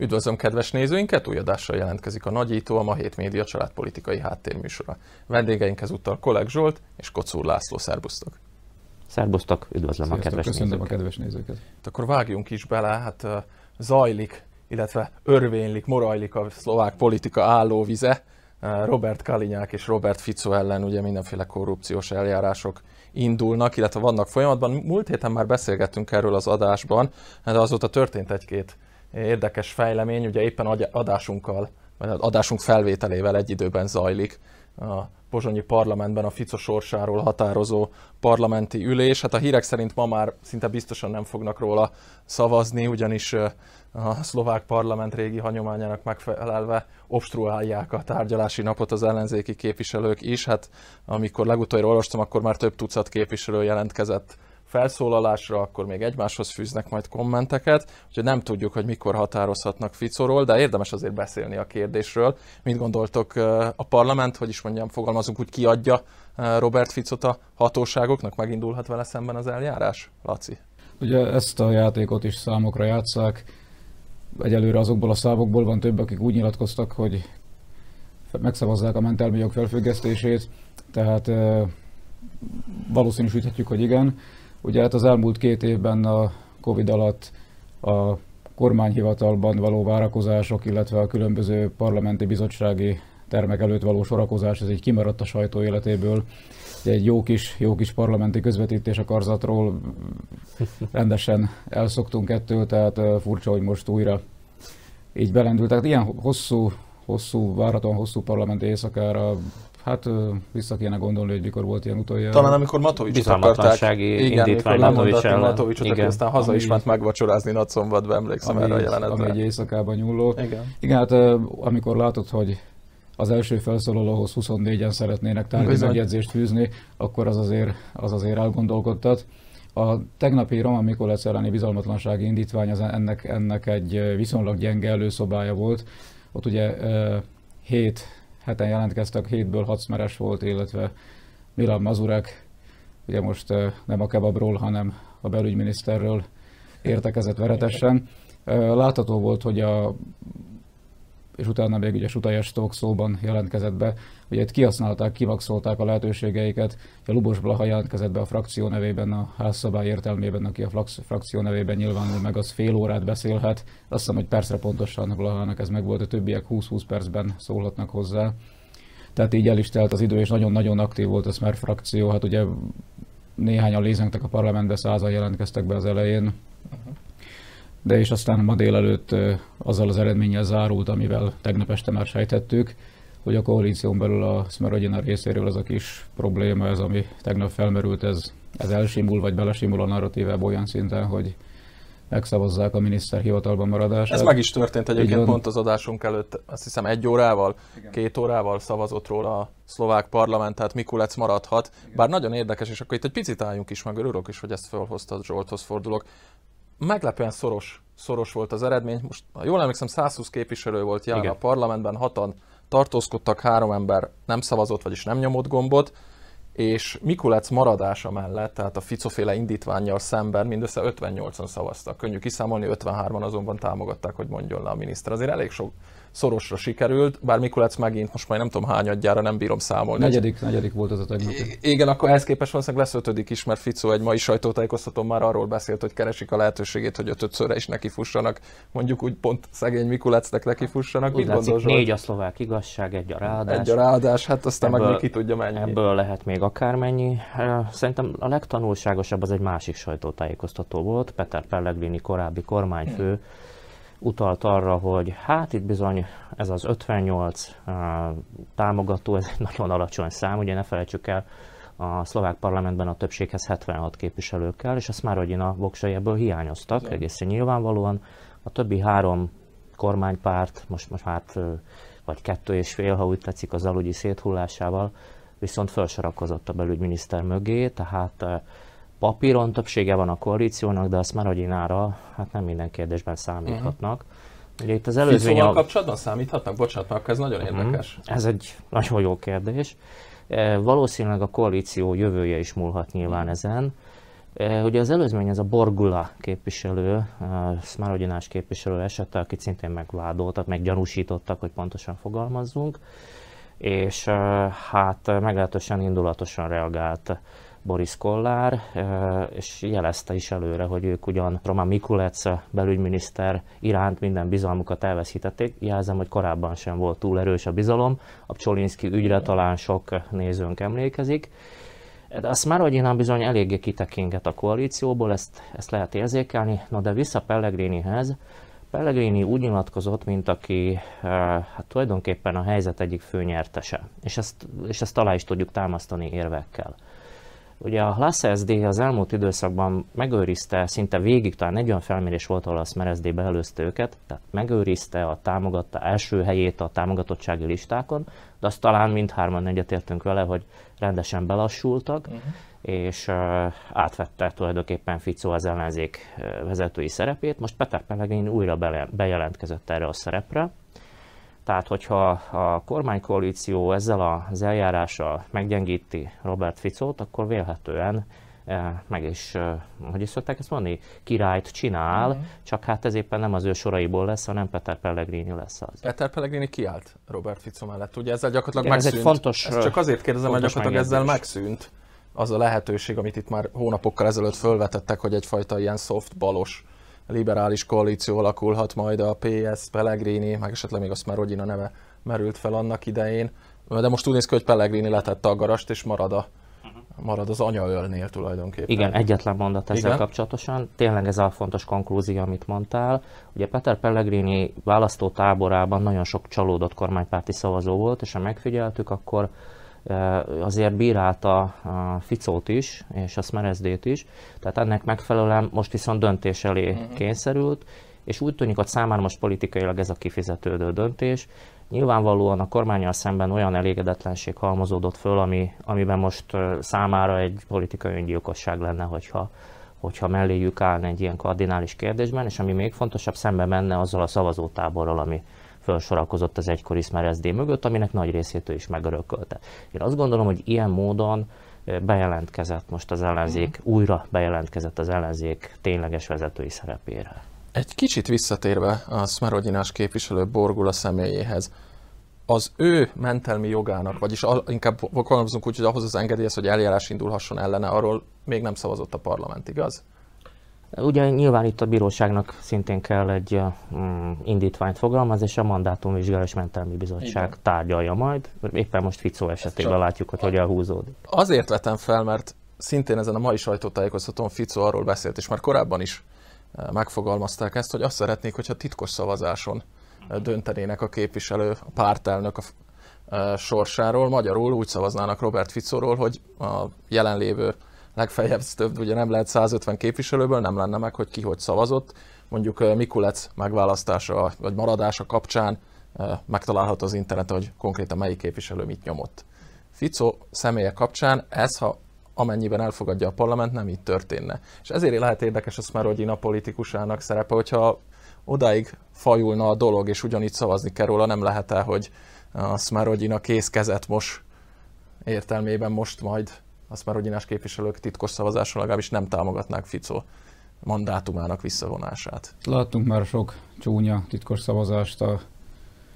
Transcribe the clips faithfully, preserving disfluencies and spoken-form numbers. Üdvözlöm kedves nézőinket, új adással jelentkezik a Nagyító, a Ma Hét Média családpolitikai háttérműsora. Vendégeink ezúttal Kollég Zsolt és Kocúr László, szerbusztok! Szerbusztok, üdvözlöm. Sziasztok, a kedves köszönöm nézőket. Köszönöm a kedves nézőket. Hát akkor vágjunk is bele, hát zajlik, illetve örvénylik, morajlik a szlovák politika állóvize. Robert Kalinyák és Robert Ficó ellen ugye mindenféle korrupciós eljárások indulnak, illetve vannak folyamatban. Múlt héten már beszélgettünk erről az adásban, de azóta történt egy-két érdekes fejlemény, ugye éppen adásunkkal, vagy adásunk felvételével egy időben zajlik a pozsonyi parlamentben a Fico sorsáról határozó parlamenti ülés. Hát a hírek szerint ma már szinte biztosan nem fognak róla szavazni, ugyanis a szlovák parlament régi hagyományának megfelelve obstruálják a tárgyalási napot az ellenzéki képviselők is. Hát amikor legutoljára olvastam, akkor már több tucat képviselő jelentkezett felszólalásra, akkor még egymáshoz fűznek majd kommenteket, úgyhogy nem tudjuk, hogy mikor határozhatnak Ficóról, de érdemes azért beszélni a kérdésről. Mit gondoltok, a parlament, hogy is mondjam, fogalmazunk úgy, kiadja Robert Ficót a hatóságoknak? Megindulhat vele szemben az eljárás? Laci? Ugye ezt a játékot is számokra játsszák. Egyelőre azokból a számokból van több, akik úgy nyilatkoztak, hogy megszavazzák a mentelmi jog felfüggesztését, tehát valószínűsíthetjük, hogy igen. Ugye hát az elmúlt két évben a Covid alatt a kormányhivatalban való várakozások, illetve a különböző parlamenti bizottsági termek előtt való sorakozás, ez így kimaradt a sajtó életéből. Egy jó kis, jó kis parlamenti közvetítés a karzatról, rendesen elszoktunk ettől, tehát furcsa, hogy most újra így belendült. Tehát ilyen hosszú, hosszú, várhatóan hosszú parlamenti éjszakára, hát vissza kéne gondolni, hogy mikor volt ilyen utoljára. Talán amikor Matovicsot akarták, igen, amikor lemondatni Matovicsot, aki aztán haza is ment megvacsorázni nagyszombatba, emlékszem erre a jelenetre. Ami egy éjszakában nyúló. Igen. igen, hát amikor látod, hogy az első felszólalóhoz huszonnégyen szeretnének tárgyi megjegyzést fűzni, akkor az azért, az azért elgondolkodtat. A tegnapi Roman Mikulec elleni bizalmatlansági indítvány az ennek, ennek egy viszonylag gyenge előszobája volt. Ott ugye hét heten jelentkeztek, hétből hat szmeres volt, illetve Milan Mazurek, ugye most nem a kebabról, hanem a belügyminiszterről értekezett veretesen. Látható volt, hogy a, és utána még ugye Sutajastók szóban jelentkezett be, ugye itt kihasználták, kivakszolták a lehetőségeiket, a Lubos Blaha jelentkezett be a frakció nevében, a házszabály értelmében, aki a frakció nevében nyilvánul meg, az fél órát beszélhet. Azt hiszem, hogy percre pontosan Blahának ez megvolt, a többiek húsz-húsz percben szólhatnak hozzá. Tehát így el is telt az idő, és nagyon-nagyon aktív volt a Smer frakció, hát ugye néhányan lézengtek a parlamentbe, százan jelentkeztek be az elején. De és aztán ma délelőtt azzal az eredménnyel zárult, amivel tegnap este már sejtettük, hogy a koalíción belül a Szmer-Rodina részéről az a kis probléma, ez, ami tegnap felmerült, ez, ez elsimul, vagy belesimul a narratívába olyan szinten, hogy megszavazzák a miniszter hivatalban maradását. Ez meg is történt egyébként pont az adásunk előtt, azt hiszem egy órával, igen, két órával szavazott róla a szlovák parlament, tehát Mikulec maradhat. Igen. Bár nagyon érdekes, és akkor itt egy picit álljunk is, meg örülök is, hogy ezt felhoztad, Zsolthoz fordulok. Meglepően szoros, szoros volt az eredmény. Most, ha jól emlékszem, százhúsz képviselő volt jelen a parlamentben, hatan tartózkodtak, három ember nem szavazott, vagyis nem nyomott gombot, és Mikulec maradása mellett, tehát a Ficóféle indítvánnyal szemben mindössze ötvennyolcan szavaztak. Könnyű kiszámolni, ötvenhárman azonban támogatták, hogy mondjon le a miniszter. Azért elég sok szorosra sikerült, bár Mikulec megint most már nem tudom hányadjára, nem bírom számolni. Negyedik, negyedik volt az a tegnapi. Igen, akkor ehhez képest valószínűleg lesz ötödik is, mert Ficó egy mai sajtótájékoztatón már arról beszélt, hogy keresik a lehetőségét, hogy ötödszörre is nekifussanak, mondjuk úgy pont szegény Mikulecnek nekifussanak. Mit gondolsz? Négy a szlovák igazság, egy a ráadás. Egy a ráadás, hát aztán ebből, meg ki tudja mennyi. Ebből lehet még akármennyi. Szerintem a legtanulságosabb az egy másik sajtótájékoztató volt, Peter Pellegrini korábbi kormányfő. Hmm. Utalt arra, hogy hát itt bizony ez az ötvennyolc uh, támogató, ez egy nagyon alacsony szám, ugye ne felejtsük el, a szlovák parlamentben a többséghez hetvenhat képviselő kell, és a Szmer-Rodina voksai ebből hiányoztak, igen, egészen nyilvánvalóan. A többi három kormánypárt, most, most hát, vagy kettő és fél, ha úgy tetszik, az aludyi széthullásával, viszont felsorakozott a belügyminiszter mögé, tehát uh, papíron többsége van a koalíciónak, de a Szmer-Rodinára hát nem minden kérdésben számíthatnak. Uh-huh. Ugye itt az előzmény... Szóval a... kapcsolatban számíthatnak? Bocsánat, mert ez nagyon uh-huh. érdekes. Ez egy nagyon jó kérdés. E, valószínűleg a koalíció jövője is múlhat nyilván ezen. Ugye az előzmény ez a Borgula képviselő, Szmer-Rodinás képviselő esete, akit szintén megvádoltak, meg gyanúsítottak, hogy pontosan fogalmazzunk, és hát meglehetősen indulatosan reagált Boris Kollár, és jelezte is előre, hogy ők ugyan Román Mikulec belügyminiszter iránt minden bizalmukat elveszítették. Jelzem, hogy korábban sem volt túl erős a bizalom, a Pcsolinszky ügyre talán sok nézőnk emlékezik. De azt már, hogy innen bizony eléggé kitekinget a koalícióból, ezt, ezt lehet érzékelni. No, de vissza Pellegrinihez. Pellegrini úgy nyilatkozott, mint aki hát tulajdonképpen a helyzet egyik főnyertese, és ezt, és ezt alá is tudjuk támasztani érvekkel. Ugye a Hlas-SZD az elmúlt időszakban megőrizte, szinte végig, talán egy olyan felmérés volt, ahol a Smer-SZD beelőzte őket, tehát megőrizte a támogatta első helyét a támogatottsági listákon, de azt talán mindhárman egyetértünk vele, hogy rendesen belassultak, uh-huh. és uh, átvette tulajdonképpen Ficó az ellenzék vezetői szerepét. Most Peter Pellegrini újra bele, bejelentkezett erre a szerepre. Tehát, hogyha a kormánykoalíció ezzel az eljárással meggyengíti Robert Ficót, akkor vélhetően e, meg is, e, hogy is szokták ezt mondani, királyt csinál, mm-hmm. csak hát ez éppen nem az ő soraiból lesz, hanem Peter Pellegrini lesz az. Peter Pellegrini kiállt Robert Ficó mellett, ugye ezzel gyakorlatilag igen, megszűnt. Ez egy fontos, ezt csak azért kérdezem, hogy gyakorlatilag ezzel megszűnt az a lehetőség, amit itt már hónapokkal ezelőtt fölvetettek, hogy egyfajta ilyen soft balos liberális koalíció alakulhat majd a pé es, Pellegrini, meg esetleg még a Szmer-Rodina neve merült fel annak idején. De most úgy néz ki, hogy Pellegrini letette a garast, és marad, a, marad az anyaölnél tulajdonképpen. Igen, egyetlen mondat ezzel Igen? kapcsolatosan. Tényleg ez a fontos konklúzió, amit mondtál. Ugye Peter Pellegrini választótáborában nagyon sok csalódott kormánypárti szavazó volt, és ha megfigyeltük, akkor azért bírálta a Ficót is, és a Smer-SZD-t is, tehát ennek megfelelően most viszont döntés elé mm-hmm. kényszerült, és úgy tűnik, hogy számára most politikailag ez a kifizetődő döntés. Nyilvánvalóan a kormánnyal szemben olyan elégedetlenség halmozódott föl, ami, amiben most számára egy politikai öngyilkosság lenne, hogyha, hogyha melléjük állna egy ilyen kardinális kérdésben, és ami még fontosabb, szembe menne azzal a szavazótáborral, ami felsorakozott az egykori Smer-SZD mögött, aminek nagy részét ő is megörökölte. Én azt gondolom, hogy ilyen módon bejelentkezett most az ellenzék, mm. újra bejelentkezett az ellenzék tényleges vezetői szerepére. Egy kicsit visszatérve a Smer-Rodinás képviselő Borgula személyéhez, az ő mentelmi jogának, vagyis a, inkább fogalmazunk úgy, hogy ahhoz az engedélyhez, hogy eljárás indulhasson ellene, arról még nem szavazott a parlament, igaz? Ugye nyilván itt a bíróságnak szintén kell egy mm, indítványt fogalmazni, és a mandátumvizsgáló és mentelmi bizottság Igen. tárgyalja majd. Éppen most Ficó esetében látjuk, hogy hogyan húzódik. Azért vetem fel, mert szintén ezen a mai sajtótájékoztatón Ficó arról beszélt, és már korábban is megfogalmazták ezt, hogy azt szeretnék, hogyha titkos szavazáson döntenének a képviselő, a pártelnök a, a sorsáról. Magyarul úgy szavaznának Robert Ficóról, hogy a jelenlévő legfeljebb több, ugye nem lehet százötven képviselőből, nem lenne meg, hogy ki hogy szavazott. Mondjuk Mikulec megválasztása vagy maradása kapcsán megtalálható az interneten, hogy konkrétan melyik képviselő mit nyomott. Ficó személye kapcsán ez, ha amennyiben elfogadja a parlament, nem így történne. És ezért lehet érdekes a Smer-Rodina politikusának szerepe, hogyha odáig fajulna a dolog, és ugyanígy szavazni kell róla, nem lehet-e, hogy a Smer-Rodina készkezett most értelmében most majd a Smer-Rodinás képviselők titkos szavazáson legalábbis nem támogatnák Ficó mandátumának visszavonását. Láttunk már sok csúnya titkos szavazást a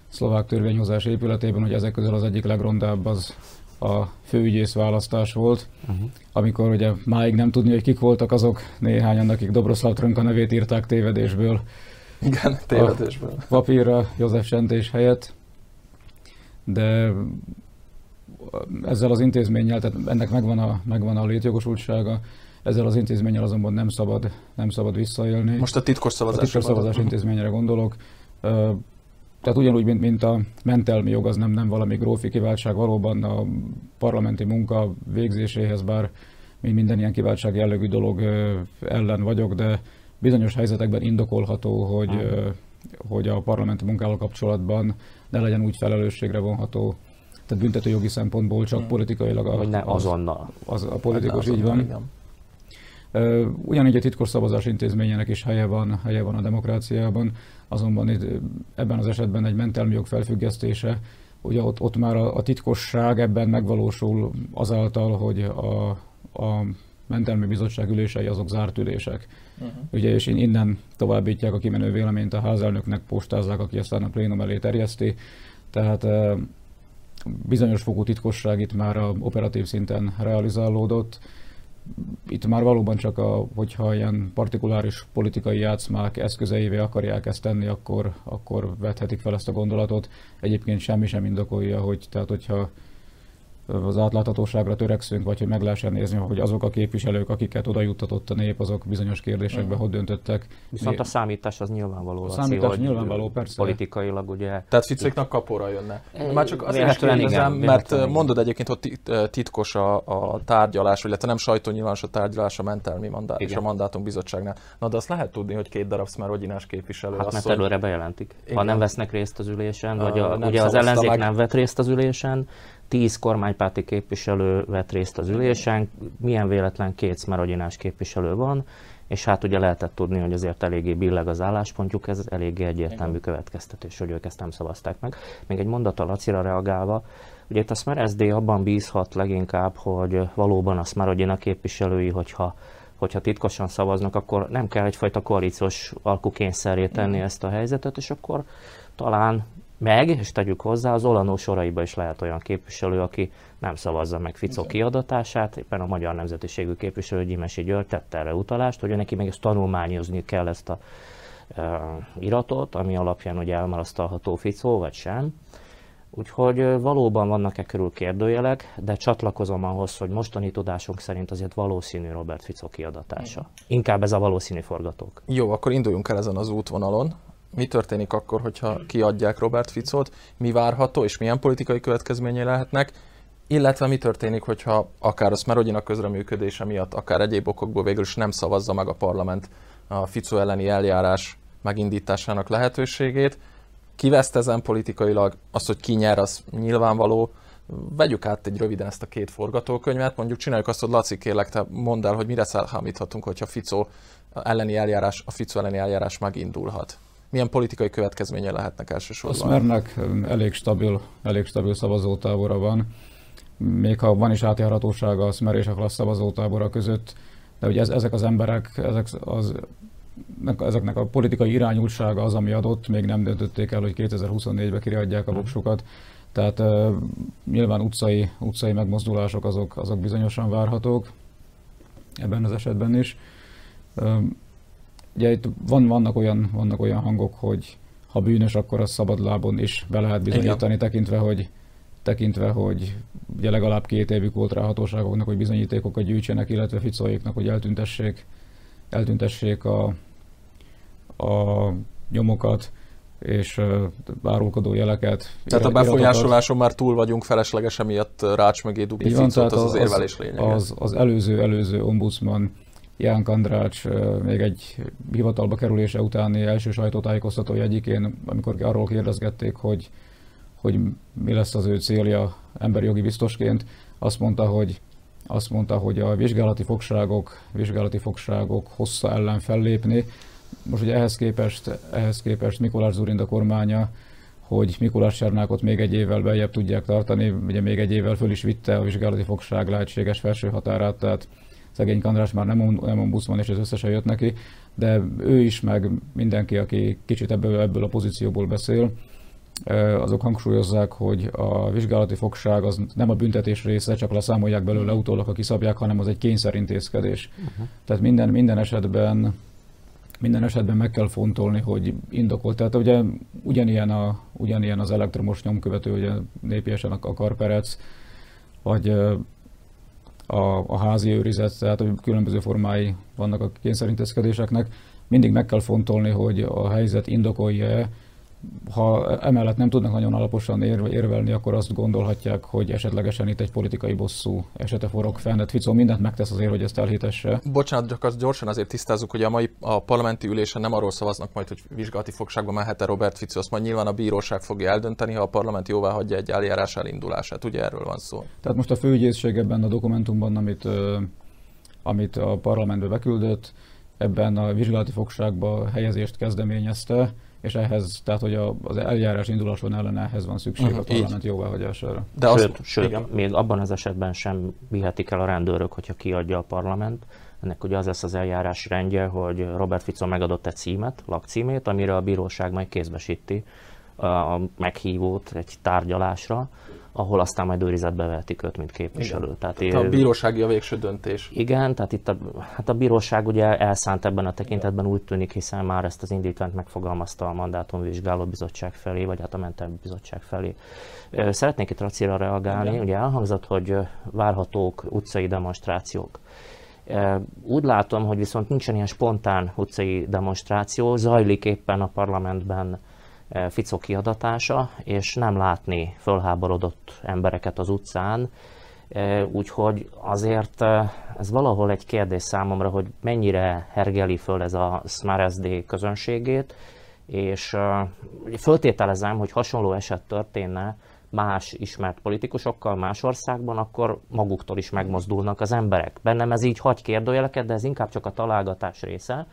szlovák törvényhozás épületében, hogy ezek közül az egyik legrondább az a főügyész választás volt, uh-huh. amikor ugye máig nem tudni, hogy kik voltak azok, néhányan, akik Dobroslav Trnka nevét írták tévedésből. Igen, tévedésből. A papírra József Szentés helyett, de ezzel az intézménnyel, tehát ennek megvan a, megvan a létjogosultsága, ezzel az intézménnyel azonban nem szabad, nem szabad visszaélni. Most a titkos szavazás. A titkos szavazás intézményre gondolok. Tehát ugyanúgy, mint, mint a mentelmi jog, az nem, nem valami grófi kiváltság, valóban a parlamenti munka végzéséhez, bár minden ilyen kiváltság jellegű dolog ellen vagyok, de bizonyos helyzetekben indokolható, hogy, hogy a parlamenti munkával kapcsolatban ne legyen úgy felelősségre vonható, tehát büntetőjogi szempontból csak hmm. politikailag a, ne azonnal. Az, az a politikus, ne azonnal, így van. Uh, ugyanígy a titkos szavazás intézményének is helye van, helye van a demokráciában, azonban itt, ebben az esetben egy mentelmi jog felfüggesztése, ugye ott, ott már a, a titkosság ebben megvalósul azáltal, hogy a, a mentelmi bizottság ülései azok zárt ülések. Uh-huh. Ugye, és innen továbbítják a kimenő véleményt a házelnöknek, postázzák, aki aztán a plénum elé terjeszti. Tehát bizonyos fokú titkosság itt már a operatív szinten realizálódott. Itt már valóban csak, a, hogyha ilyen partikuláris politikai játszmák eszközeivé akarják ezt tenni, akkor, akkor vethetik fel ezt a gondolatot. Egyébként semmi sem indokolja, hogy tehát, hogyha az átláthatóságra törekszünk, vagy hogy meg lehessen nézni, hogy azok a képviselők, akiket oda juttatott a nép, azok bizonyos kérdésekben hogy döntöttek. Viszont a számítás az nyilvánvaló. A számítás Laci, nyilvánvaló, persze. Politikailag ugye... Tehát Ficóknak kapóra jönne. Már csak azért is kérdezem, mert mondod egyébként, hogy titkos a, a tárgyalás, illetve nem sajtónyilvános a tárgyalás a mentelmi mandát és a mandátum bizottságnál. Na de azt lehet tudni, hogy két darab Szmer-Rodinás képviselő. Hát mert előre bejelentik. Ha nem vesznek részt az ülésen, vagy ugye az ellenzék nem vett részt az ülésen, tíz kormánypárti képviselő vett részt az ülésen, milyen véletlen két Szmer-Rodinás képviselő van, és hát ugye lehetett tudni, hogy azért eléggé billeg az álláspontjuk, ez eléggé egyértelmű következtetés, hogy ők ezt nem szavazták meg. Még egy mondat a Lacira reagálva, ugye itt a Smer-SZD abban bízhat leginkább, hogy valóban a Szmer-Rodina képviselői, hogyha hogyha titkosan szavaznak, akkor nem kell egyfajta koalíciós alkukényszerré tenni ezt a helyzetet, és akkor talán meg, és tegyük hozzá, az Olanó soraiba is lehet olyan képviselő, aki nem szavazza meg Ficó kiadatását. Éppen a magyar nemzetiségű képviselő Gyimesi György tette erre utalást, hogy neki még ezt tanulmányozni kell ezt a e, iratot, ami alapján ugye elmarasztalható Ficó, vagy sem. Úgyhogy valóban vannak e körül kérdőjelek, de csatlakozom ahhoz, hogy mostani tudásunk szerint azért valószínű Robert Ficó kiadatása. Igen. Inkább ez a valószínű forgatók. Jó, akkor induljunk el ezen az útvonalon. Mi történik akkor, hogyha kiadják Robert Ficót, mi várható, és milyen politikai következményei lehetnek, illetve mi történik, hogyha akár a Szmer-Rodina közreműködése miatt, akár egyéb okokból végül is nem szavazza meg a parlament a Ficó elleni eljárás megindításának lehetőségét. Ki veszt ezen politikailag, azt, hogy ki nyer, az nyilvánvaló. Vegyük át egy röviden ezt a két forgatókönyvet, mondjuk csináljuk azt, hogy Laci, kérlek, te mondd el, hogy mire számíthatunk, hogyha Ficó elleni eljárás, a Ficó elleni eljárás megindulhat. Milyen politikai következménye lehetnek elsősorban? A Szmernek elég stabil, elég stabil szavazótábora van. Még ha van is átjárhatósága a Szmer és a Hlas szavazótábora között, de ugye ez, ezek az emberek, ezek az, ezeknek a politikai irányultsága az, ami adott, még nem döntötték el, hogy kétezer-huszonnégyben kiadják a voksukat. Tehát uh, nyilván utcai, utcai megmozdulások azok, azok bizonyosan várhatók ebben az esetben is. Uh, Ugye itt van, vannak, olyan, vannak olyan hangok, hogy ha bűnös, akkor a szabadlábon is be lehet bizonyítani, tekintve, hogy, tekintve, hogy ugye legalább két évük volt rá hatóságoknak, hogy bizonyítékokat gyűjtsenek, illetve Ficóéknak, hogy eltüntessék, eltüntessék a, a nyomokat és árulkodó jeleket. Tehát a befolyásoláson már túl vagyunk, feleslegesen miatt rács mögé dugni Ficót, az az érvelés lényege. Az, az előző-előző ombudsman Ján Gandrács még egy hivatalba kerülése utáni első sajtótájékoztatója egyikén, amikor arról kérdezgették, hogy, hogy mi lesz az ő célja emberi jogi biztosként, azt mondta, hogy, azt mondta, hogy a vizsgálati fogságok, vizsgálati fogságok hossza ellen fellépni. Most ugye ehhez képest, ehhez képest Mikulás Zurin a kormánya, hogy Mikulás Csernákot még egy évvel beljebb tudják tartani, ugye még egy évvel föl is vitte a vizsgálati fogság lehetséges felső határát, tehát szegény András már nem ombudsman, és ez összesen jött neki, de ő is, meg mindenki, aki kicsit ebből, ebből a pozícióból beszél, azok hangsúlyozzák, hogy a vizsgálati fogság az nem a büntetés része, csak leszámolják belőle utólag, ha kiszabják, hanem az egy kényszerintézkedés. Uh-huh. Tehát minden, minden, esetben, minden esetben meg kell fontolni, hogy indokolt. Tehát ugye ugyanilyen, a, ugyanilyen az elektromos nyomkövető, ugye népiesen a karperec, vagy A, a házi őrizet, tehát hogy különböző formái vannak a kényszerintézkedéseknek. Mindig meg kell fontolni, hogy a helyzet indokolja-e. Ha emellett nem tudnak nagyon alaposan érvelni, akkor azt gondolhatják, hogy esetlegesen itt egy politikai bosszú esete forog fenn. Tehát Ficó mindent megtesz azért, hogy ezt elhitesse. Bocsánat, csak az gyorsan azért tisztázzuk, hogy a mai a parlamenti ülésen nem arról szavaznak majd, hogy vizsgálati fogságba mehet-e Robert Ficó, azt majd nyilván a bíróság fogja eldönteni, ha a parlament jóvá hagyja egy eljárás elindulását. Ugye erről van szó. Tehát most a főügyészség ebben a dokumentumban, amit, amit a parlamentbe beküldött, ebben a vizsgálati fogságba helyezést kezdeményezte. és ehhez, tehát hogy az eljárás induláson ellen ehhez van szükség uh-huh, a parlament jóváhagyására. De azt, sőt, sőt igen. még abban az esetben sem vihetik el a rendőrök, hogyha kiadja a parlament. Ennek ugye az lesz az eljárás rendje, hogy Robert Ficó megadott egy címet, lakcímét, amire a bíróság majd kézbesíti a meghívót egy tárgyalásra, ahol aztán majd őrizetbe vehetik őt, mint képviselő. Tehát él... a bírósági a végső döntés. Igen, tehát itt a, hát a bíróság ugye elszánt ebben a tekintetben, úgy tűnik, hiszen már ezt az indítványt megfogalmazta a mandátumvizsgáló bizottság felé, vagy hát a mentelmi bizottság felé. Szeretnék itt racira reagálni, igen. Ugye elhangzott, hogy várhatók utcai demonstrációk. Úgy látom, hogy viszont nincsen ilyen spontán utcai demonstráció, zajlik éppen a parlamentben Ficó kiadatása, és nem látni fölháborodott embereket az utcán, úgyhogy azért ez valahol egy kérdés számomra, hogy mennyire hergeli föl ez a Smer-SZD közönségét, és föltételezem, hogy hasonló eset történne más ismert politikusokkal más országban, akkor maguktól is megmozdulnak az emberek. Bennem ez így hagy kérdőjeleket, de ez inkább csak a találgatás része,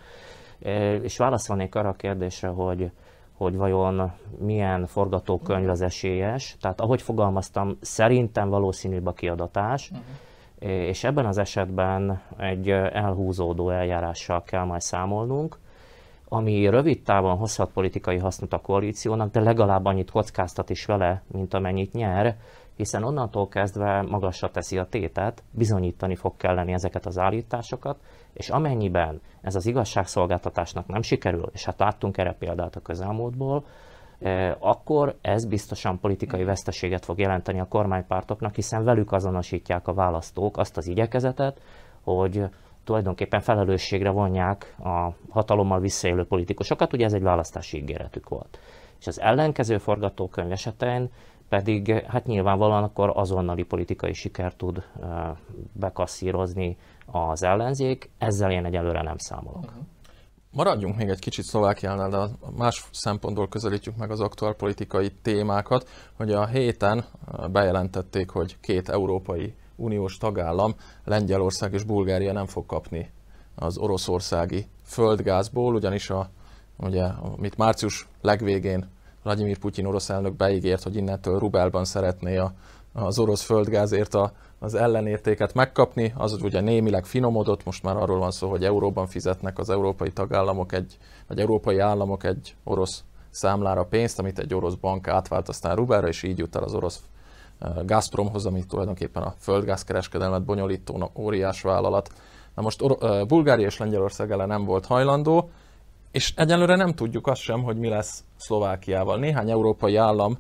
és válaszolnék arra a kérdésre, hogy hogy vajon milyen forgatókönyv az esélyes. Tehát ahogy fogalmaztam, szerintem valószínűbb a kiadatás, uh-huh. és ebben az esetben egy elhúzódó eljárással kell majd számolnunk, ami rövid távon hozhat politikai hasznot a koalíciónak, de legalább annyit kockáztat is vele, mint amennyit nyer, hiszen onnantól kezdve magasra teszi a tétet, bizonyítani fog kelleni ezeket az állításokat, és amennyiben ez az igazságszolgáltatásnak nem sikerül, és hát láttunk erre példát a közelmúltból, akkor ez biztosan politikai veszteséget fog jelenteni a kormánypártoknak, hiszen velük azonosítják a választók azt az igyekezetet, hogy tulajdonképpen felelősségre vonják a hatalommal visszaélő politikusokat, ugye ez egy választási ígéretük volt. És az ellenkező forgatókönyv esetén pedig hát nyilvánvalóan akkor azonnali politikai siker tud uh, bekasszírozni az ellenzék, ezzel én egyelőre nem számolok. Uh-huh. Maradjunk még egy kicsit Szlovákiánál, de más szempontból közelítjük meg az aktuál politikai témákat, hogy a héten bejelentették, hogy két európai uniós tagállam, Lengyelország és Bulgária nem fog kapni az oroszországi földgázból, ugyanis a, ugye, amit március legvégén Vladimir Putin orosz elnök beígért, hogy innentől rubelban szeretné a, az orosz földgázért a, az ellenértéket megkapni, az ugye némileg finomodott, most már arról van szó, hogy euróban fizetnek az európai tagállamok, egy, vagy európai államok egy orosz számlára pénzt, amit egy orosz bank átvált aztán rubelra, és így jut el az orosz Gazpromhoz, ami tulajdonképpen a földgázkereskedelmet bonyolító óriás vállalat. Na most Or- Bulgária és Lengyelország ellen nem volt hajlandó, és egyelőre nem tudjuk azt sem, hogy mi lesz Szlovákiával. Néhány európai állam,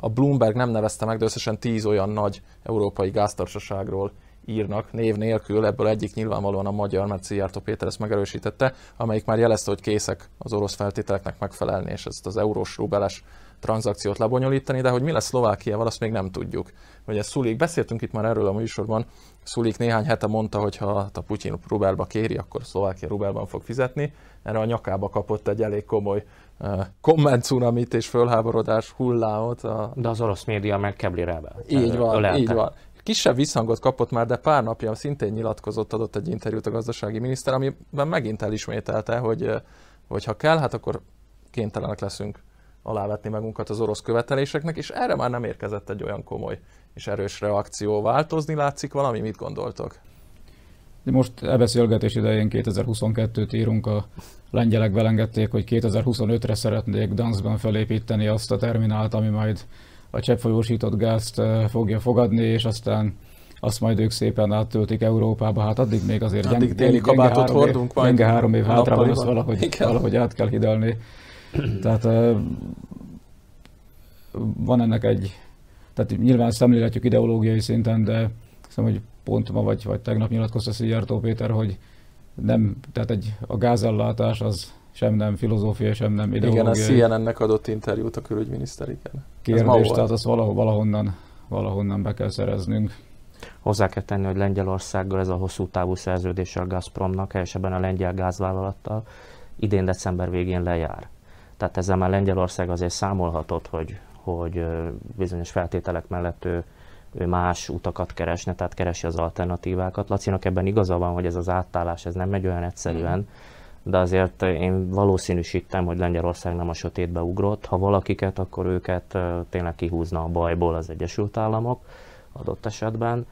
a Bloomberg nem nevezte meg, de összesen tíz olyan nagy európai gáztársaságról írnak név nélkül, ebből egyik nyilvánvalóan a magyar, mert Szijjártó Péter ezt megerősítette, amelyik már jelezte, hogy készek az orosz feltételeknek megfelelni, és ezt az eurós rubeles tranzakciót lebonyolítani, de hogy mi lesz Szlovákiával, azt még nem tudjuk. Ugye Solik, beszéltünk itt már erről a műsorban, Solik néhány hete mondta, hogy ha a Putyin rubelba kéri, akkor Szlovákia rubelban fog fizetni. Erre a nyakába kapott egy elég komoly uh, kommentcunamit és fölháborodás hullámot. A... De az orosz média meg kebli rá be. Így van, ölelte. Így van. Kisebb visszhangot kapott már, de pár napja szintén nyilatkozott, adott egy interjút a gazdasági miniszter, amiben megint elismételte, hogy, hogy ha kell, hát akkor kénytelenek leszünk alávetni magunkat az orosz követeléseknek, és erre már nem érkezett egy olyan komoly és erős reakció. Változni látszik valami? Mit gondoltok? Most e beszélgetés idején kétezer-huszonkettőt írunk, a lengyelek belengedték, hogy kétezer-huszonötre szeretnék Gdanszkban felépíteni azt a terminált, ami majd a cseppfolyósított gázt fogja fogadni, és aztán azt majd ők szépen áttöltik Európába, hát addig még azért addig gyenge, gyenge, három, év, gyenge három év hátra van, azt valahogy, valahogy át kell hidelni. Tehát van ennek egy, tehát nyilván szemléletjük ideológiai szinten, de hiszem, hogy pont ma vagy, vagy tegnap nyilatkozta Szijjártó Péter, hogy nem, tehát egy, a gázellátás az sem nem filozófia, sem nem ideológia. Igen, a C N N-nek adott interjút a külügyminiszter, igen. Kérdés, tehát azt valahol, valahonnan, valahonnan be kell szereznünk. Hozzá kell tenni, hogy Lengyelországgal ez a hosszú távú szerződése a Gazpromnak, helyesebben a lengyel gázvállalattal idén december végén lejár. Tehát ezzel már Lengyelország azért számolhatott, hogy, hogy bizonyos feltételek mellett ő, ő más utakat keresne, tehát keresi az alternatívákat. Lacinak ebben igaza van, hogy ez az átállás ez nem megy olyan egyszerűen, de azért én valószínűsítem, hogy Lengyelország nem a sötétbe ugrott. Ha valakiket, akkor őket tényleg kihúzna a bajból az Egyesült Államok adott esetben.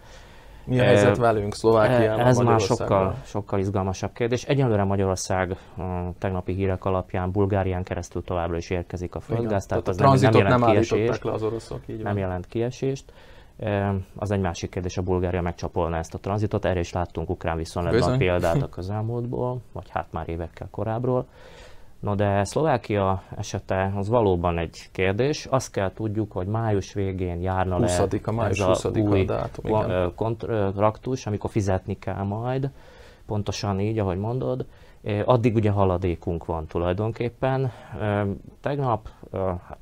Mi a helyzet velünk, Szlovákiában? Ez már sokkal, sokkal izgalmasabb kérdés. Egyelőre Magyarország tegnapi hírek alapján Bulgárián keresztül továbbra is érkezik a földgáz, tehát, tehát az a nem jelent nem kiesést. Le az oroszok, így nem jelent kiesést. Az egy másik kérdés, a Bulgária megcsapolna ezt a tranzitot. Erre is láttunk ukrán viszonylatban példát a közelmúltból, vagy hát már évekkel korábbról. No de Szlovákia esete az valóban egy kérdés. Azt kell tudjuk, hogy május végén járna le ez az új kontraktus, amikor fizetni kell majd, pontosan így, ahogy mondod. Addig ugye haladékunk van tulajdonképpen. Tegnap,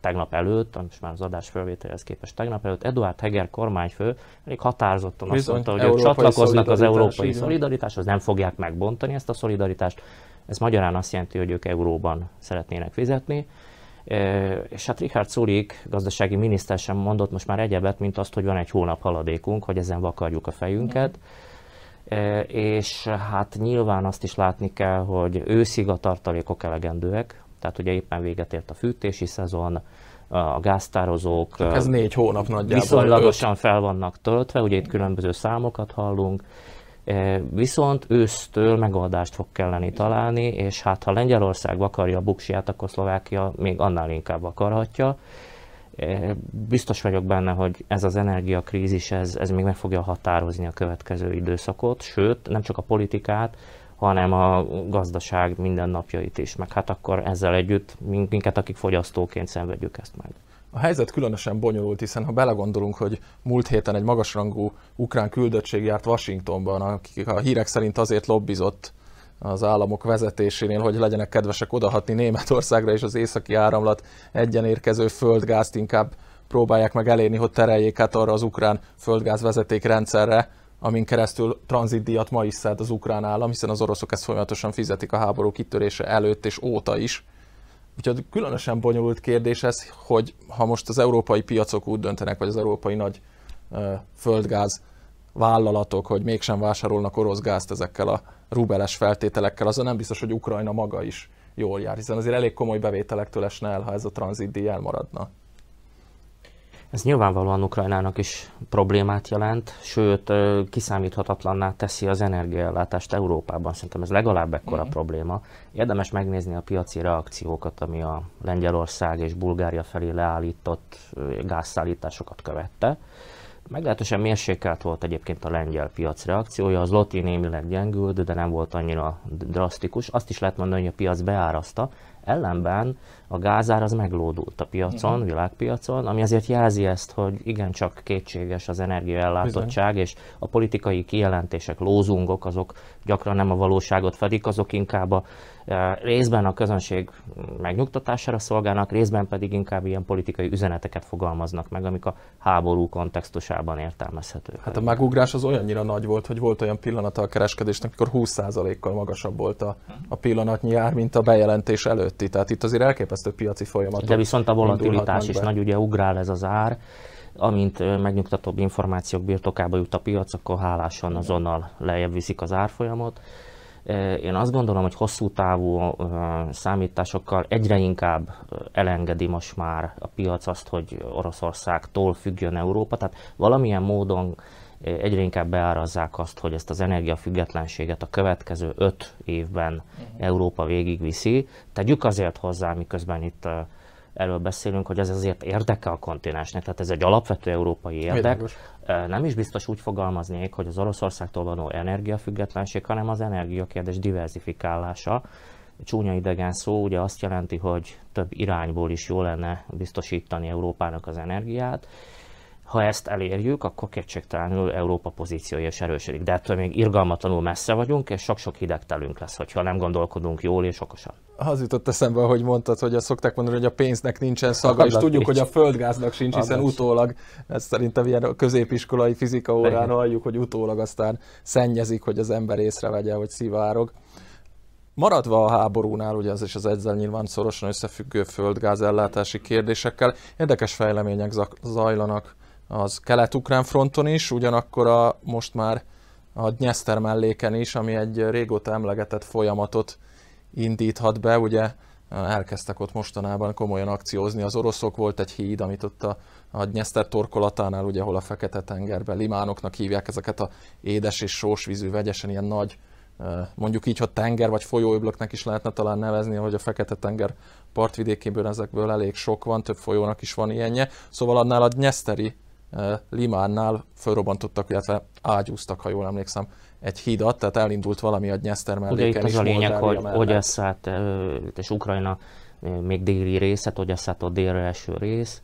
tegnap előtt, most már az adás felvételhez képest tegnap előtt, Eduard Heger kormányfő elég határozottan azt Bizony, mondta, hogy ők csatlakoznak az európai szolidaritáshoz, nem fogják megbontani ezt a szolidaritást. Ez magyarán azt jelenti, hogy ők euróban szeretnének fizetni. És hát Richard Solik gazdasági miniszter sem mondott most már egyebet, mint azt, hogy van egy hónap haladékunk, hogy ezen vakarjuk a fejünket. És hát nyilván azt is látni kell, hogy őszig a tartalékok elegendőek, tehát ugye éppen véget ért a fűtési szezon, a gáztározók ez négy hónap nagyjából viszonylagosan fel vannak töltve, ugye itt különböző számokat hallunk, viszont ősztől megoldást fog kelleni találni, és hát ha Lengyelország vakarja a buksiját, akkor Szlovákia még annál inkább vakarhatja. Biztos vagyok benne, hogy ez az energiakrízis, ez, ez még meg fogja határozni a következő időszakot, sőt, nem csak a politikát, hanem a gazdaság mindennapjait is, meg hát akkor ezzel együtt minket, akik fogyasztóként szenvedjük ezt meg. A helyzet különösen bonyolult, hiszen ha belegondolunk, hogy múlt héten egy magasrangú ukrán küldöttség járt Washingtonban, akik a hírek szerint azért lobbizott az államok vezetésénél, hogy legyenek kedvesek odahatni Németországra, és az északi áramlat egyen érkező földgázt inkább próbálják meg elérni, hogy tereljék át arra az ukrán földgázvezeték rendszerre, amin keresztül tranzitdíjat ma is szed az ukrán állam, hiszen az oroszok ezt folyamatosan fizetik a háború kitörése előtt és óta is. Úgyhogy különösen bonyolult kérdés ez, hogy ha most az európai piacok úgy döntenek, vagy az európai nagy uh, földgáz vállalatok, hogy mégsem vásárolnak orosz gázt ezekkel a rubeles feltételekkel, azon nem biztos, hogy Ukrajna maga is jól jár, hiszen azért elég komoly bevételektől esne el, ha ez a tranzitdíj elmaradna. Ez nyilvánvalóan Ukrajnának is problémát jelent, sőt, kiszámíthatatlanná teszi az energiaellátást Európában. Szerintem ez legalább ekkora mm. probléma. Érdemes megnézni a piaci reakciókat, ami a Lengyelország és Bulgária felé leállított gázszállításokat követte. Meglehetősen mérsékelt volt egyébként a lengyel piac reakciója, az lotti némileg gyengült, de nem volt annyira drasztikus. Azt is lehet mondani, hogy a piac beárazta, ellenben a gázár az meglódult a piacon, igen. világpiacon, ami azért jelzi ezt, hogy igencsak kétséges az energiaellátottság, és a politikai kijelentések, lózungok, azok gyakran nem a valóságot fedik, azok inkább a részben a közönség megnyugtatására szolgálnak, részben pedig inkább ilyen politikai üzeneteket fogalmaznak meg, amik a háború kontextusában értelmezhetők. Hát a megugrás az olyannyira nagy volt, hogy volt olyan pillanata a kereskedésnek, amikor húsz százalékkal magasabb volt a, a pillanatnyi ár, mint a bejelentés előtti. Tehát itt azért elképesztő piaci folyamatok. De viszont a volatilitás is nagy, ugye ugrál ez az ár. Amint megnyugtatóbb információk birtokába jut a piac, akkor hálásan azonnal lejjebb viszik az árfolyamot. Én azt gondolom, hogy hosszú távú számításokkal egyre inkább elengedi most már a piac azt, hogy Oroszországtól függjön Európa, tehát valamilyen módon egyre inkább beárazzák azt, hogy ezt az energiafüggetlenséget a következő öt évben Európa végigviszi. Tegyük azért hozzá, miközben itt erről beszélünk, hogy ez azért érdeke a kontinensnek, tehát ez egy alapvető európai érdek. Érdekes. Nem is biztos úgy fogalmaznék, hogy az Oroszországtól való energiafüggetlenség, hanem az energiakérdés diverzifikálása. Csúnya idegen szó, ugye azt jelenti, hogy több irányból is jó lenne biztosítani Európának az energiát. Ha ezt elérjük, akkor kétségtelenül Európa pozíciója is erősödik. De ettől még irgalmatlanul messze vagyunk, és sok-sok hidegtelünk lesz, hogyha nem gondolkodunk jól és okosan. Az jutott eszembe, hogy mondtad, hogy azt szokták mondani, hogy a pénznek nincsen szaga, és tudjuk, hogy a földgáznak sincs, hiszen utólag, ez szerintem ilyen a középiskolai fizika órán halljuk, hogy utólag aztán szennyezik, hogy az ember észrevegye, hogy szivárog. Maradva a háborúnál, ugye ez is az ezzel nyilván szorosan összefüggő földgázellátási kérdésekkel, érdekes fejlemények zajlanak az kelet-ukrán fronton is, ugyanakkor a, most már a Dnyeszter melléken is, ami egy régóta emlegetett folyamatot indíthat be, ugye elkezdtek ott mostanában komolyan akciózni az oroszok, volt egy híd, amit ott a, a Dnyeszter torkolatánál, ugye, ahol a Fekete-tengerben limánoknak hívják ezeket a édes és sós vízű, vegyesen ilyen nagy, mondjuk így, hogy tenger vagy folyóöblöknek is lehetne talán nevezni, hogy a Fekete-tenger partvidékéből ezekből elég sok van, több folyónak is van ilyenje. Szóval annál a dnyeszteri limánnál fölrobbantottak, illetve ágyúztak, ha jól emlékszem, egy hídat, tehát elindult valami a Dnyeszter melléken. Ugye itt az a lényeg, hogy Odessát és Ukrajna még déli része, Odessától délre eső rész,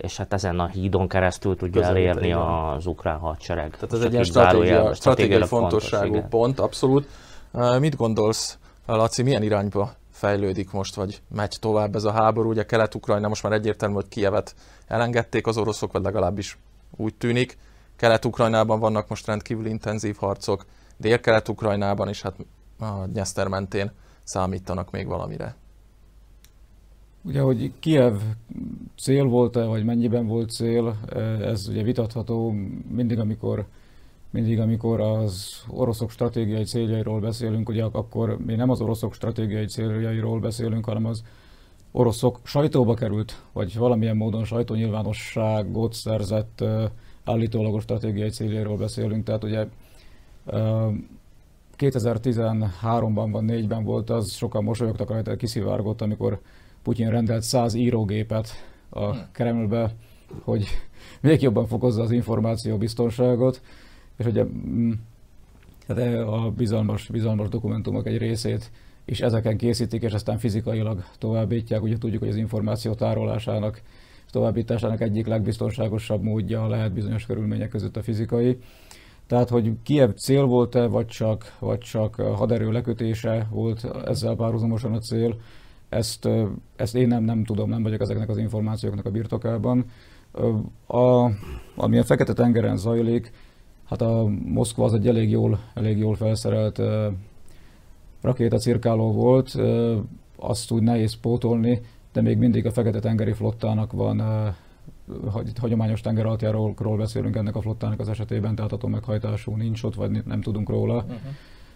és hát ezen a hídon keresztül tudja elérni így az ukrán hadsereg. Tehát ez egy ilyen stratégiai, stratégiai fontosságú fontos, pont, abszolút. Mit gondolsz, Laci, milyen irányba fejlődik most, vagy megy tovább ez a háború? Ugye Kelet-Ukrajna most már egyértelmű, hogy Kijevet elengedték az oroszok, vagy legalábbis úgy tűnik. Kelet-Ukrajnában vannak most rendkívül intenzív harcok, Dél-Kelet-Ukrajnában is, hát a Dnyeszter mentén számítanak még valamire. Ugye, hogy Kijev cél volt-e, vagy mennyiben volt cél, ez ugye vitatható. Mindig, amikor, mindig, amikor az oroszok stratégiai céljairól beszélünk, ugye akkor mi nem az oroszok stratégiai céljairól beszélünk, hanem az oroszok sajtóba került, vagy valamilyen módon sajtónyilvánosságot szerzett állítólagos stratégiai céljairól beszélünk. Tehát ugye kétezer-tizenháromban, négyben volt az, sokan mosolyogtak rajta, kiszivárgott, amikor Putyin rendelt száz írógépet a Kremlbe, hogy még jobban fokozza az információbiztonságot, és ugye a bizalmas, bizalmas dokumentumok egy részét is ezeken készítik, és aztán fizikailag továbbítják. Ugye tudjuk, hogy az információ tárolásának, továbbításának egyik legbiztonságosabb módja lehet bizonyos körülmények között a fizikai. Tehát, hogy Kijev cél volt-e, vagy csak, vagy csak haderő lekötése volt ezzel párhuzamosan a cél, Ezt, ezt én nem, nem tudom, nem vagyok ezeknek az információknak a birtokában. A, ami a Fekete-tengeren zajlik, hát a Moszkva az egy elég jól, elég jól felszerelt rakétacirkáló volt, azt úgy nehéz pótolni, de még mindig a Fekete-tengeri flottának van, hagyományos tengeralattjáról beszélünk ennek a flottának az esetében, tehát atommeghajtású nincs ott, vagy nem tudunk róla. Uh-huh.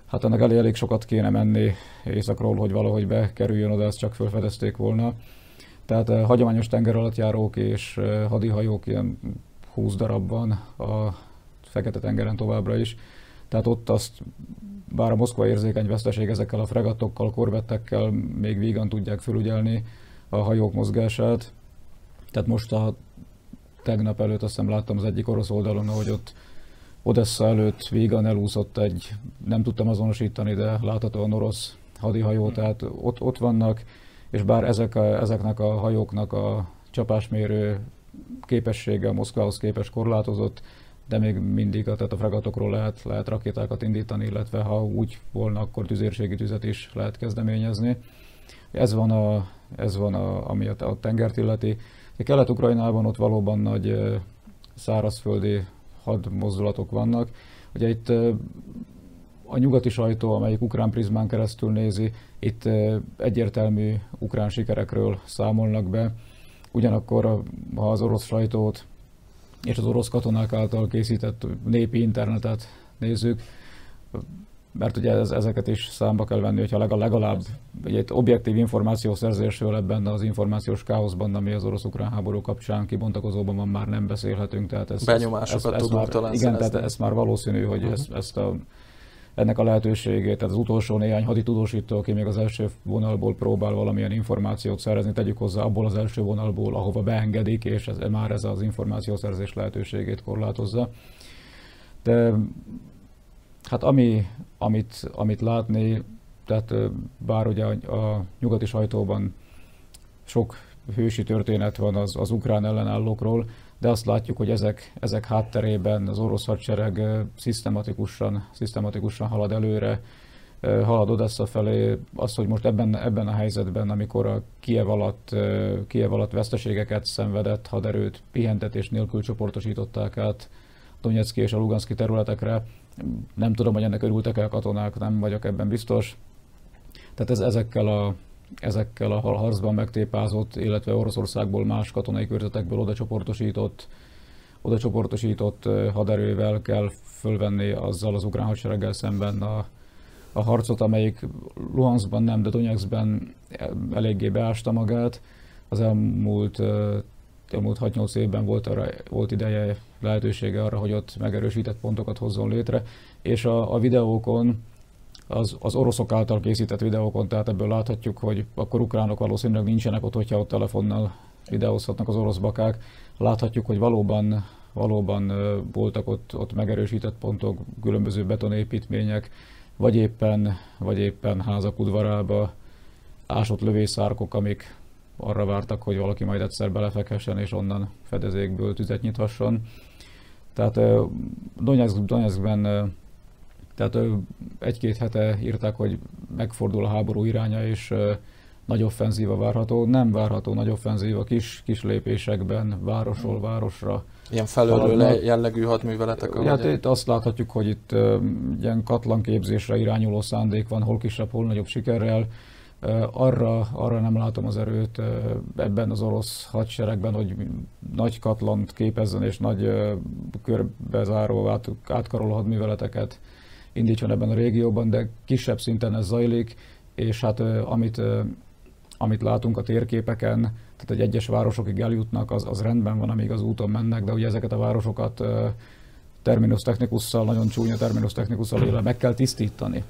Hát ennek elég, elég sokat kéne menni északról, hogy valahogy bekerüljön oda, ezt csak felfedezték volna. Tehát eh, hagyományos tengeralattjárók és eh, hadihajók ilyen húsz darab van a Fekete-tengeren továbbra is. Tehát ott azt, bár a Moszkva érzékeny veszteség, ezekkel a fregattokkal, korvettekkel még vígan tudják felügyelni a hajók mozgását. Tehát most a tegnap előtt azt hiszem láttam az egyik orosz oldalon, ahogy ott Odessa előtt vígan elúszott egy, nem tudtam azonosítani, de láthatóan orosz hadihajó, tehát ott, ott vannak, és bár ezek a, ezeknek a hajóknak a csapásmérő képessége a Moszkvához képest korlátozott, de még mindig tehát a fregatokról lehet, lehet rakétákat indítani, illetve ha úgy volna, akkor tüzérségi tüzet is lehet kezdeményezni. Ez van, a, ez van a, ami a, a tengert illeti. Kelet-Ukrajnában ott valóban nagy szárazföldi hadmozdulatok vannak. Ugye itt a nyugati sajtó, amelyik ukrán prizmán keresztül nézi, itt egyértelmű ukrán sikerekről számolnak be. Ugyanakkor, ha az orosz sajtót és az orosz katonák által készített népi internetet nézzük, mert ugye ez, ezeket is számba kell venni, hogyha legalább, legalább ugye itt objektív információszerzésről ebben az információs káoszban, ami az orosz-ukrán háború kapcsán kibontakozóban van, már nem beszélhetünk. Tehát ez, benyomásokat ez, ez tudunk már, talán igen, szerezni. Tehát ez már valószínű, hogy uh-huh. ezt, ezt a, ennek a lehetőségét, tehát az utolsó néhány haditudósító, aki még az első vonalból próbál valamilyen információt szerezni, tegyük hozzá abból az első vonalból, ahova beengedik, és ez, már ez az információszerzés lehetőségét korlátozza. De hát ami, amit, amit látni, tehát bár ugye a, a nyugati sajtóban sok hősi történet van az, az ukrán ellenállókról, de azt látjuk, hogy ezek, ezek hátterében az orosz hadsereg szisztematikusan, szisztematikusan halad előre, halad Odessa felé. Az, hogy most ebben, ebben a helyzetben, amikor a Kijev alatt, Kijev alatt veszteségeket szenvedett haderőt pihentetés nélkül csoportosították át Donetszki és a Luganszki területekre, nem tudom, hogy ennek örültek el katonák, nem vagyok ebben biztos. Tehát ez ezekkel a, ezekkel a harcban megtépázott, illetve Oroszországból más katonai körzetekből oda csoportosított, oda csoportosított haderővel kell fölvenni azzal az ukrán hadsereggel szemben a, a harcot, amelyik Luhanszban nem, de Donetszben eléggé beásta magát. Az elmúlt, elmúlt hat-nyolc évben volt, arra, volt ideje, lehetősége arra, hogy ott megerősített pontokat hozzon létre, és a, a videókon, az, az oroszok által készített videókon, tehát ebből láthatjuk, hogy akkor ukránok valószínűleg nincsenek ott, hogyha ott telefonnal videózhatnak az orosz bakák. Láthatjuk, hogy valóban, valóban voltak ott, ott megerősített pontok, különböző betonépítmények, vagy éppen, vagy éppen házak udvarába ásott lövészárkok, amik arra vártak, hogy valaki majd egyszer belefekhessen és onnan fedezékből tüzet nyithasson. Tehát Donetszkben tehát egy-két hete írták, hogy megfordul a háború iránya, és nagy offenzíva várható. Nem várható nagy offenzíva, kis, kis lépésekben, városról városra. Ilyen felölő jellegű hadműveletek? Hát itt azt láthatjuk, hogy itt uh, ilyen katlanképzésre irányuló szándék van, hol kisebb, hol nagyobb sikerrel. Uh, arra, arra nem látom az erőt uh, ebben az orosz hadseregben, hogy nagy katlant képezzen és nagy uh, körbezáró, át, átkaroló hadműveleteket indítson ebben a régióban, de kisebb szinten ez zajlik, és hát uh, amit uh, amit látunk a térképeken, tehát hogy egyes városokig eljutnak, az, az rendben van, amíg az úton mennek, de ugye ezeket a városokat terminus technikussal, nagyon csúnya terminus technikussal meg kell tisztítani.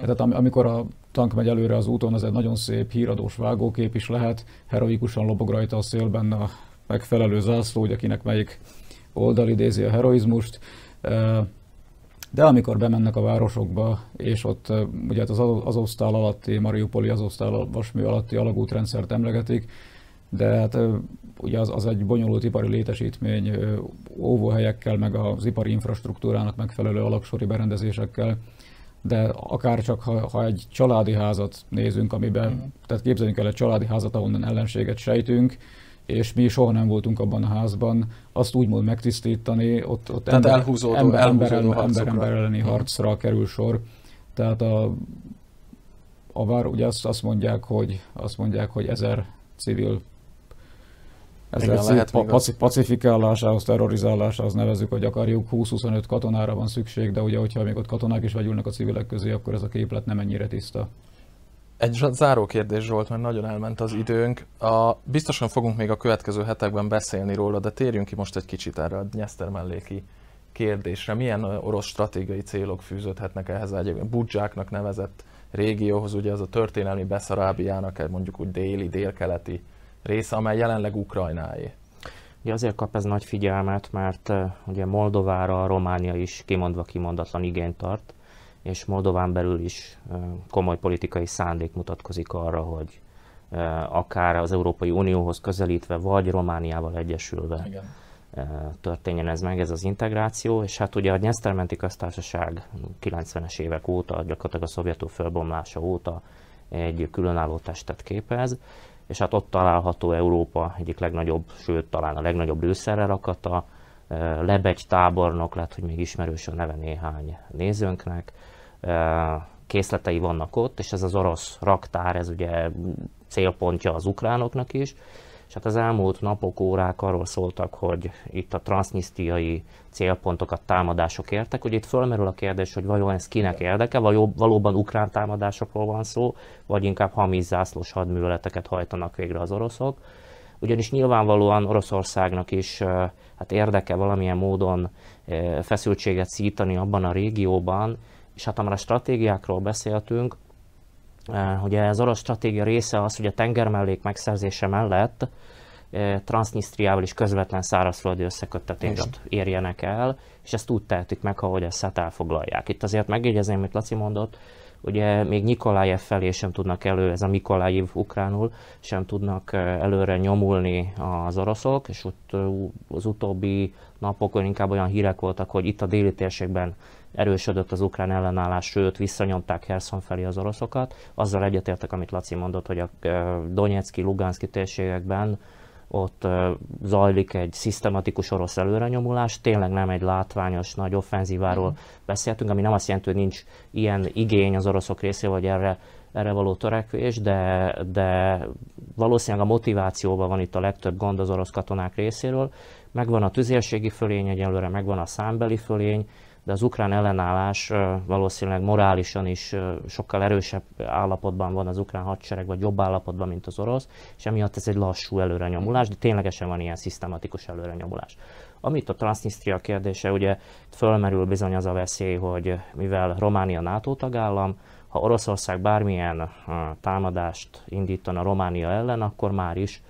Tehát amikor a tank megy előre az úton, az egy nagyon szép híradós vágókép is lehet, heroikusan lobog rajta a szélben a megfelelő zászló, hogy akinek melyik oldal idézi a heroizmust. De amikor bemennek a városokba, és ott ugye hát az Azovsztál alatti, Mariupoli Azovsztál vasmű alatti alagútrendszert emlegetik, de hát ugye az, az egy bonyolult ipari létesítmény, óvóhelyekkel, meg az ipari infrastruktúrának megfelelő alagsori berendezésekkel, de akárcsak ha, ha egy családi házat nézünk, amiben, tehát képzeljünk el egy családi házat, ahonnan ellenséget sejtünk, és mi soha nem voltunk abban a házban, azt úgymond megtisztítani, ott, ott ember, elhúzódó, ember, elhúzódó ember, ember elleni harcra kerül sor. Tehát a, a vár, ugye azt, azt mondják, hogy azt mondják, hogy ezer civil, ezer Igen, civil pa, paci, pacifikálásához, terrorizálásához nevezzük, hogy akarjuk, húsz-huszonöt katonára van szükség, de ugye, hogyha még ott katonák is vegyülnek a civilek közé, akkor ez a képlet nem ennyire tiszta. Egy záró kérdés, Zsolt, mert nagyon elment az időnk. A, biztosan fogunk még a következő hetekben beszélni róla, de térjünk ki most egy kicsit erre a Dnyeszter melléki kérdésre. Milyen orosz stratégiai célok fűződhetnek ehhez egyébként? Budzsáknak nevezett régióhoz, ugye az a történelmi Beszarábiának, mondjuk úgy déli, délkeleti része, amely jelenleg Ukrajnáé. Ugye azért kap ez nagy figyelmet, mert ugye Moldovára a Románia is kimondva kimondatlan igényt tart, és Moldován belül is komoly politikai szándék mutatkozik arra, hogy akár az Európai Unióhoz közelítve, vagy Romániával egyesülve Igen. történjen ez meg, ez az integráció. És hát ugye a Dnyeszter-menti köztársaság kilencvenes évek óta, gyakorlatilag a szovjetok felbomlása óta egy különálló testet képez, és hát ott található Európa egyik legnagyobb, sőt talán a legnagyobb lőszerrel rakata, Lebegy tábornok, lehet, hogy még ismerős a neve néhány nézőnknek, készletei vannak ott, és ez az orosz raktár, ez ugye célpontja az ukránoknak is, és hát az elmúlt napok, órák arról szóltak, hogy itt a transznisztriai célpontokat támadások értek, hogy itt fölmerül a kérdés, hogy vajon ez kinek érdeke, való, valóban ukrán támadásokról van szó, vagy inkább hamis zászlós hadműveleteket hajtanak végre az oroszok, ugyanis nyilvánvalóan Oroszországnak is hát érdeke valamilyen módon feszültséget szítani abban a régióban, és hát amár a stratégiákról beszéltünk, ugye az orosz stratégia része az, hogy a tengermellék megszerzése mellett Transzisztriával is közvetlen szárazföldi összeköttetést érjenek el, és ezt úgy tehetik meg, ahogy ezt elfoglalják. Itt azért megjegyezném, amit Laci mondott, ugye még Nikolajev felé sem tudnak elő, ez a Mikolajiv ukránul, sem tudnak előre nyomulni az oroszok, és ott az utóbbi napokon inkább olyan hírek voltak, hogy itt a déli térségben erősödött az ukrán ellenállás, sőt visszanyomták Herszon felé az oroszokat. Azzal egyetértek, amit Laci mondott, hogy a Donetszki, Luganszki térségekben ott zajlik egy szisztematikus orosz előrenyomulás, tényleg nem egy látványos nagy offenzíváról uh-huh. beszéltünk, ami nem azt jelenti, hogy nincs ilyen igény az oroszok részéről, vagy erre, erre való törekvés, de, de valószínűleg a motivációban van itt a legtöbb gond az orosz katonák részéről. Megvan a tüzérségi fölény egyelőre, megvan a számbeli fölény, de az ukrán ellenállás valószínűleg morálisan is sokkal erősebb állapotban van az ukrán hadsereg, vagy jobb állapotban, mint az orosz, és emiatt ez egy lassú előrenyomulás, de ténylegesen van ilyen szisztematikus előrenyomulás. Amit a Transzisztria kérdése, ugye fölmerül bizony az a veszély, hogy mivel Románia NATO tagállam, ha Oroszország bármilyen támadást indítana Románia ellen, akkor már is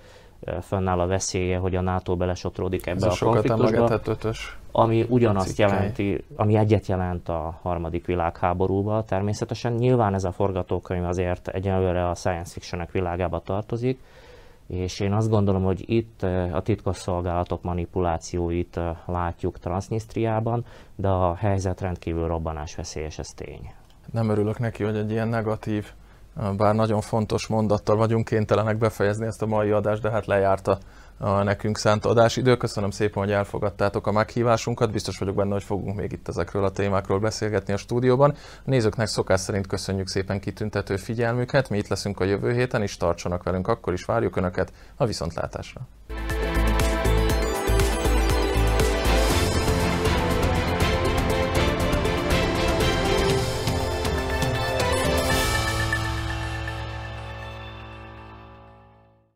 fönnáll a veszélye, hogy a NATO belesotródik ebbe ez a, a konfliktusba, ami ugyanazt cikkely. jelenti, ami egyet jelent a harmadik világháborúba. Természetesen nyilván ez a forgatókönyv azért egyenlőre a science fictionek világába tartozik, és én azt gondolom, hogy itt a titkosszolgálatok manipulációit látjuk Transzisztriában, de a helyzet rendkívül robbanásveszélyes, ez tény. Nem örülök neki, hogy egy ilyen negatív, bár nagyon fontos mondattal vagyunk kénytelenek befejezni ezt a mai adást, de hát lejárt a, a nekünk szánt adásidő. Köszönöm szépen, hogy elfogadtátok a meghívásunkat. Biztos vagyok benne, hogy fogunk még itt ezekről a témákról beszélgetni a stúdióban. A nézőknek szokás szerint köszönjük szépen kitüntető figyelmüket. Mi itt leszünk a jövő héten, és tartsanak velünk, akkor is várjuk Önöket a viszontlátásra.